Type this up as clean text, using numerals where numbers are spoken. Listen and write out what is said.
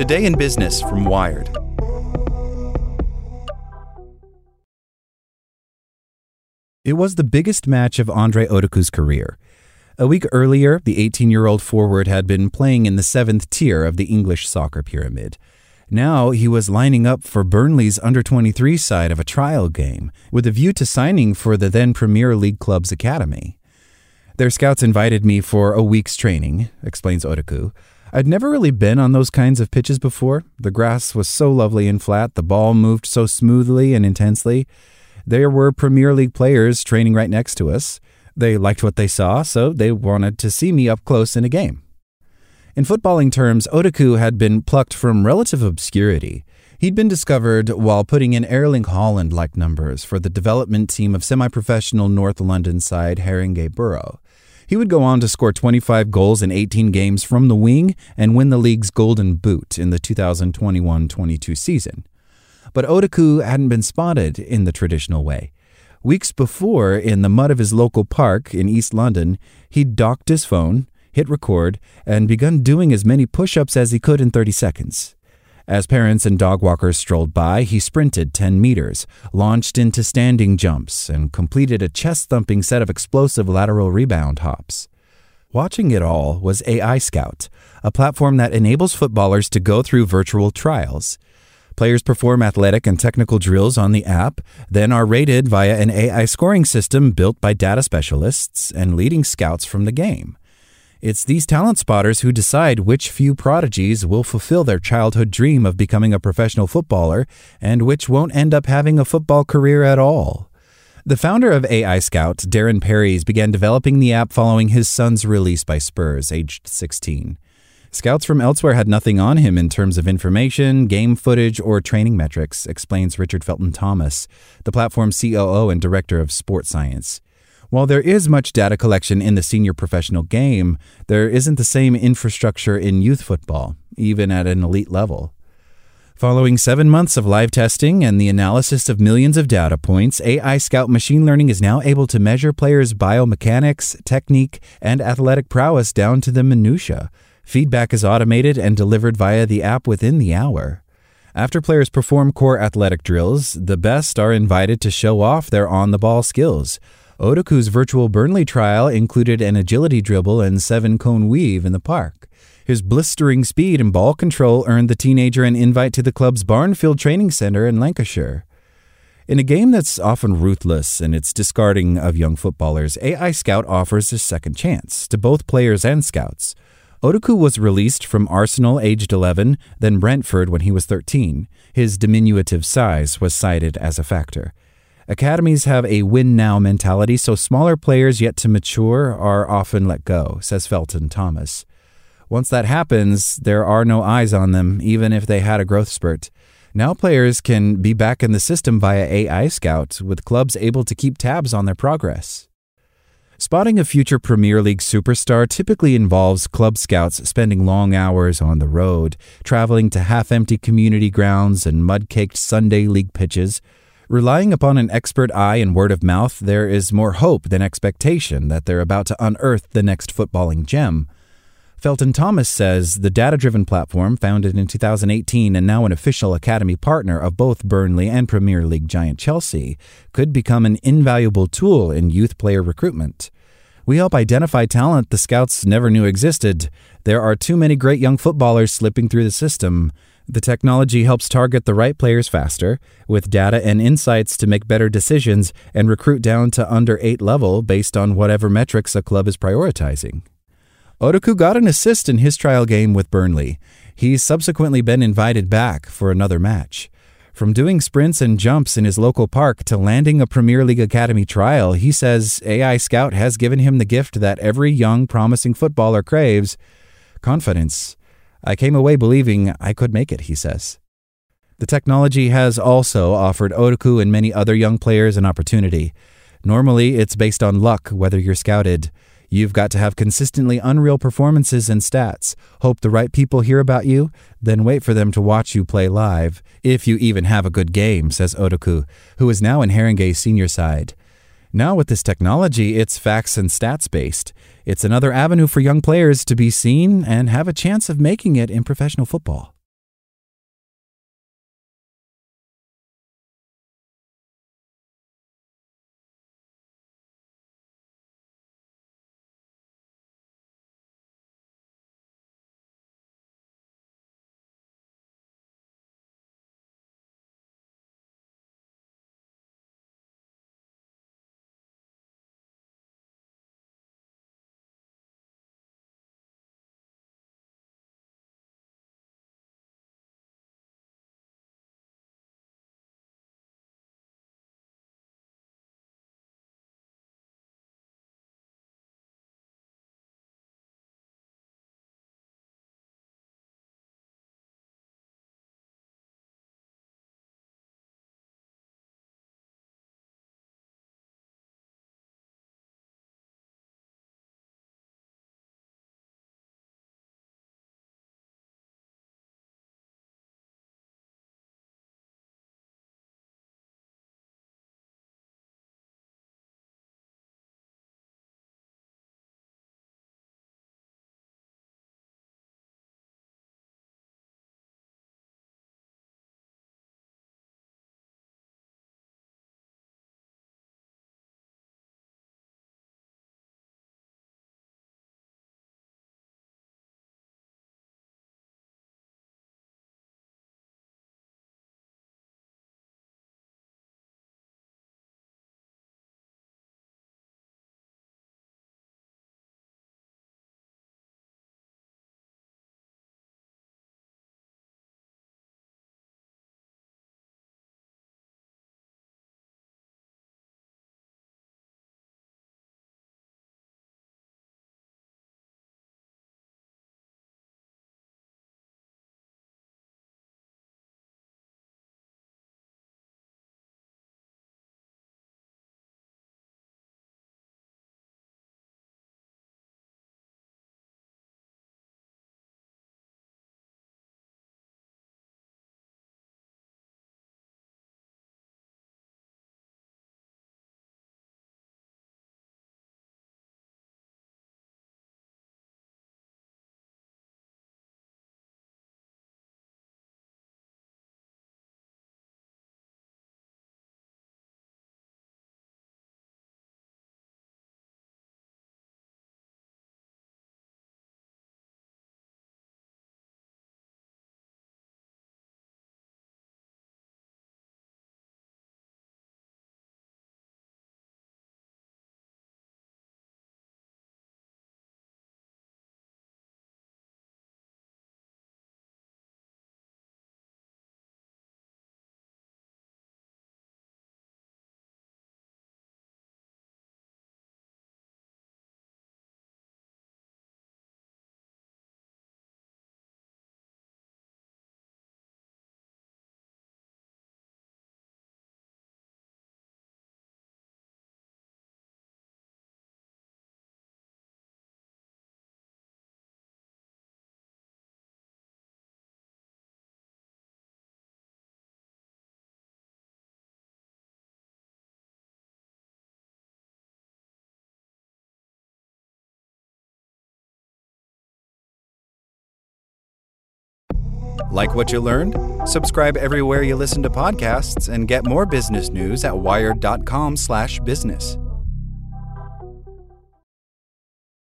Today in Business from Wired. It was the biggest match of Andre Odoku's career. A week earlier, the 18-year-old forward had been playing in the seventh tier of the English soccer pyramid. Now he was lining up for Burnley's under-23 side of a trial game, with a view to signing for the then Premier League club's academy. "Their scouts invited me for a week's training," explains Odoku. "I'd never really been on those kinds of pitches before. The grass was so lovely and flat, the ball moved so smoothly and intensely. There were Premier League players training right next to us. They liked what they saw, so they wanted to see me up close in a game." In footballing terms, Odoku had been plucked from relative obscurity. He'd been discovered while putting in Erling Haaland-like numbers for the development team of semi-professional North London side Haringey Borough. He would go on to score 25 goals in 18 games from the wing and win the league's Golden Boot in the 2021-22 season. But Odoku hadn't been spotted in the traditional way. Weeks before, in the mud of his local park in East London, he'd docked his phone, hit record, and begun doing as many push-ups as he could in 30 seconds. As parents and dog walkers strolled by, he sprinted 10 meters, launched into standing jumps, and completed a chest-thumping set of explosive lateral rebound hops. Watching it all was AI Scout, a platform that enables footballers to go through virtual trials. Players perform athletic and technical drills on the app, then are rated via an AI scoring system built by data specialists and leading scouts from the game. It's these talent spotters who decide which few prodigies will fulfill their childhood dream of becoming a professional footballer and which won't end up having a football career at all. The founder of AI Scout, Darren Perry, began developing the app following his son's release by Spurs, aged 16. Scouts from elsewhere had nothing on him in terms of information, game footage, or training metrics, explains Richard Felton Thomas, the platform's COO and director of sports science. While there is much data collection in the senior professional game, there isn't the same infrastructure in youth football, even at an elite level. Following 7 months of live testing and the analysis of millions of data points, AI Scout machine learning is now able to measure players' biomechanics, technique, and athletic prowess down to the minutiae. Feedback is automated and delivered via the app within the hour. After players perform core athletic drills, the best are invited to show off their on-the-ball skills. Odoku's virtual Burnley trial included an agility dribble and 7-cone weave in the park. His blistering speed and ball control earned the teenager an invite to the club's Barnfield Training Centre in Lancashire. In a game that's often ruthless in its discarding of young footballers, AI Scout offers a second chance to both players and scouts. Odoku was released from Arsenal aged 11, then Brentford when he was 13. His diminutive size was cited as a factor. Academies have a win-now mentality, so smaller players yet to mature are often let go, says Felton Thomas. Once that happens, there are no eyes on them, even if they had a growth spurt. Now players can be back in the system via AI Scout, with clubs able to keep tabs on their progress. Spotting a future Premier League superstar typically involves club scouts spending long hours on the road, traveling to half-empty community grounds and mud-caked Sunday league pitches. Relying upon an expert eye and word of mouth, there is more hope than expectation that they're about to unearth the next footballing gem. Felton Thomas says the data-driven platform, founded in 2018 and now an official academy partner of both Burnley and Premier League giant Chelsea, could become an invaluable tool in youth player recruitment. "We help identify talent the scouts never knew existed. There are too many great young footballers slipping through the system. The technology helps target the right players faster, with data and insights to make better decisions and recruit down to under-8 level based on whatever metrics a club is prioritizing." Odoku got an assist in his trial game with Burnley. He's subsequently been invited back for another match. From doing sprints and jumps in his local park to landing a Premier League academy trial, he says AI Scout has given him the gift that every young, promising footballer craves: confidence. "I came away believing I could make it," he says. The technology has also offered Odoku and many other young players an opportunity. Normally, it's based on luck whether you're scouted. You've got to have consistently unreal performances and stats, hope the right people hear about you, then wait for them to watch you play live, if you even have a good game, says Odoku, who is now in Haringey's senior side. Now with this technology, it's facts and stats-based. It's another avenue for young players to be seen and have a chance of making it in professional football. Like what you learned? Subscribe everywhere you listen to podcasts and get more business news at wired.com/business.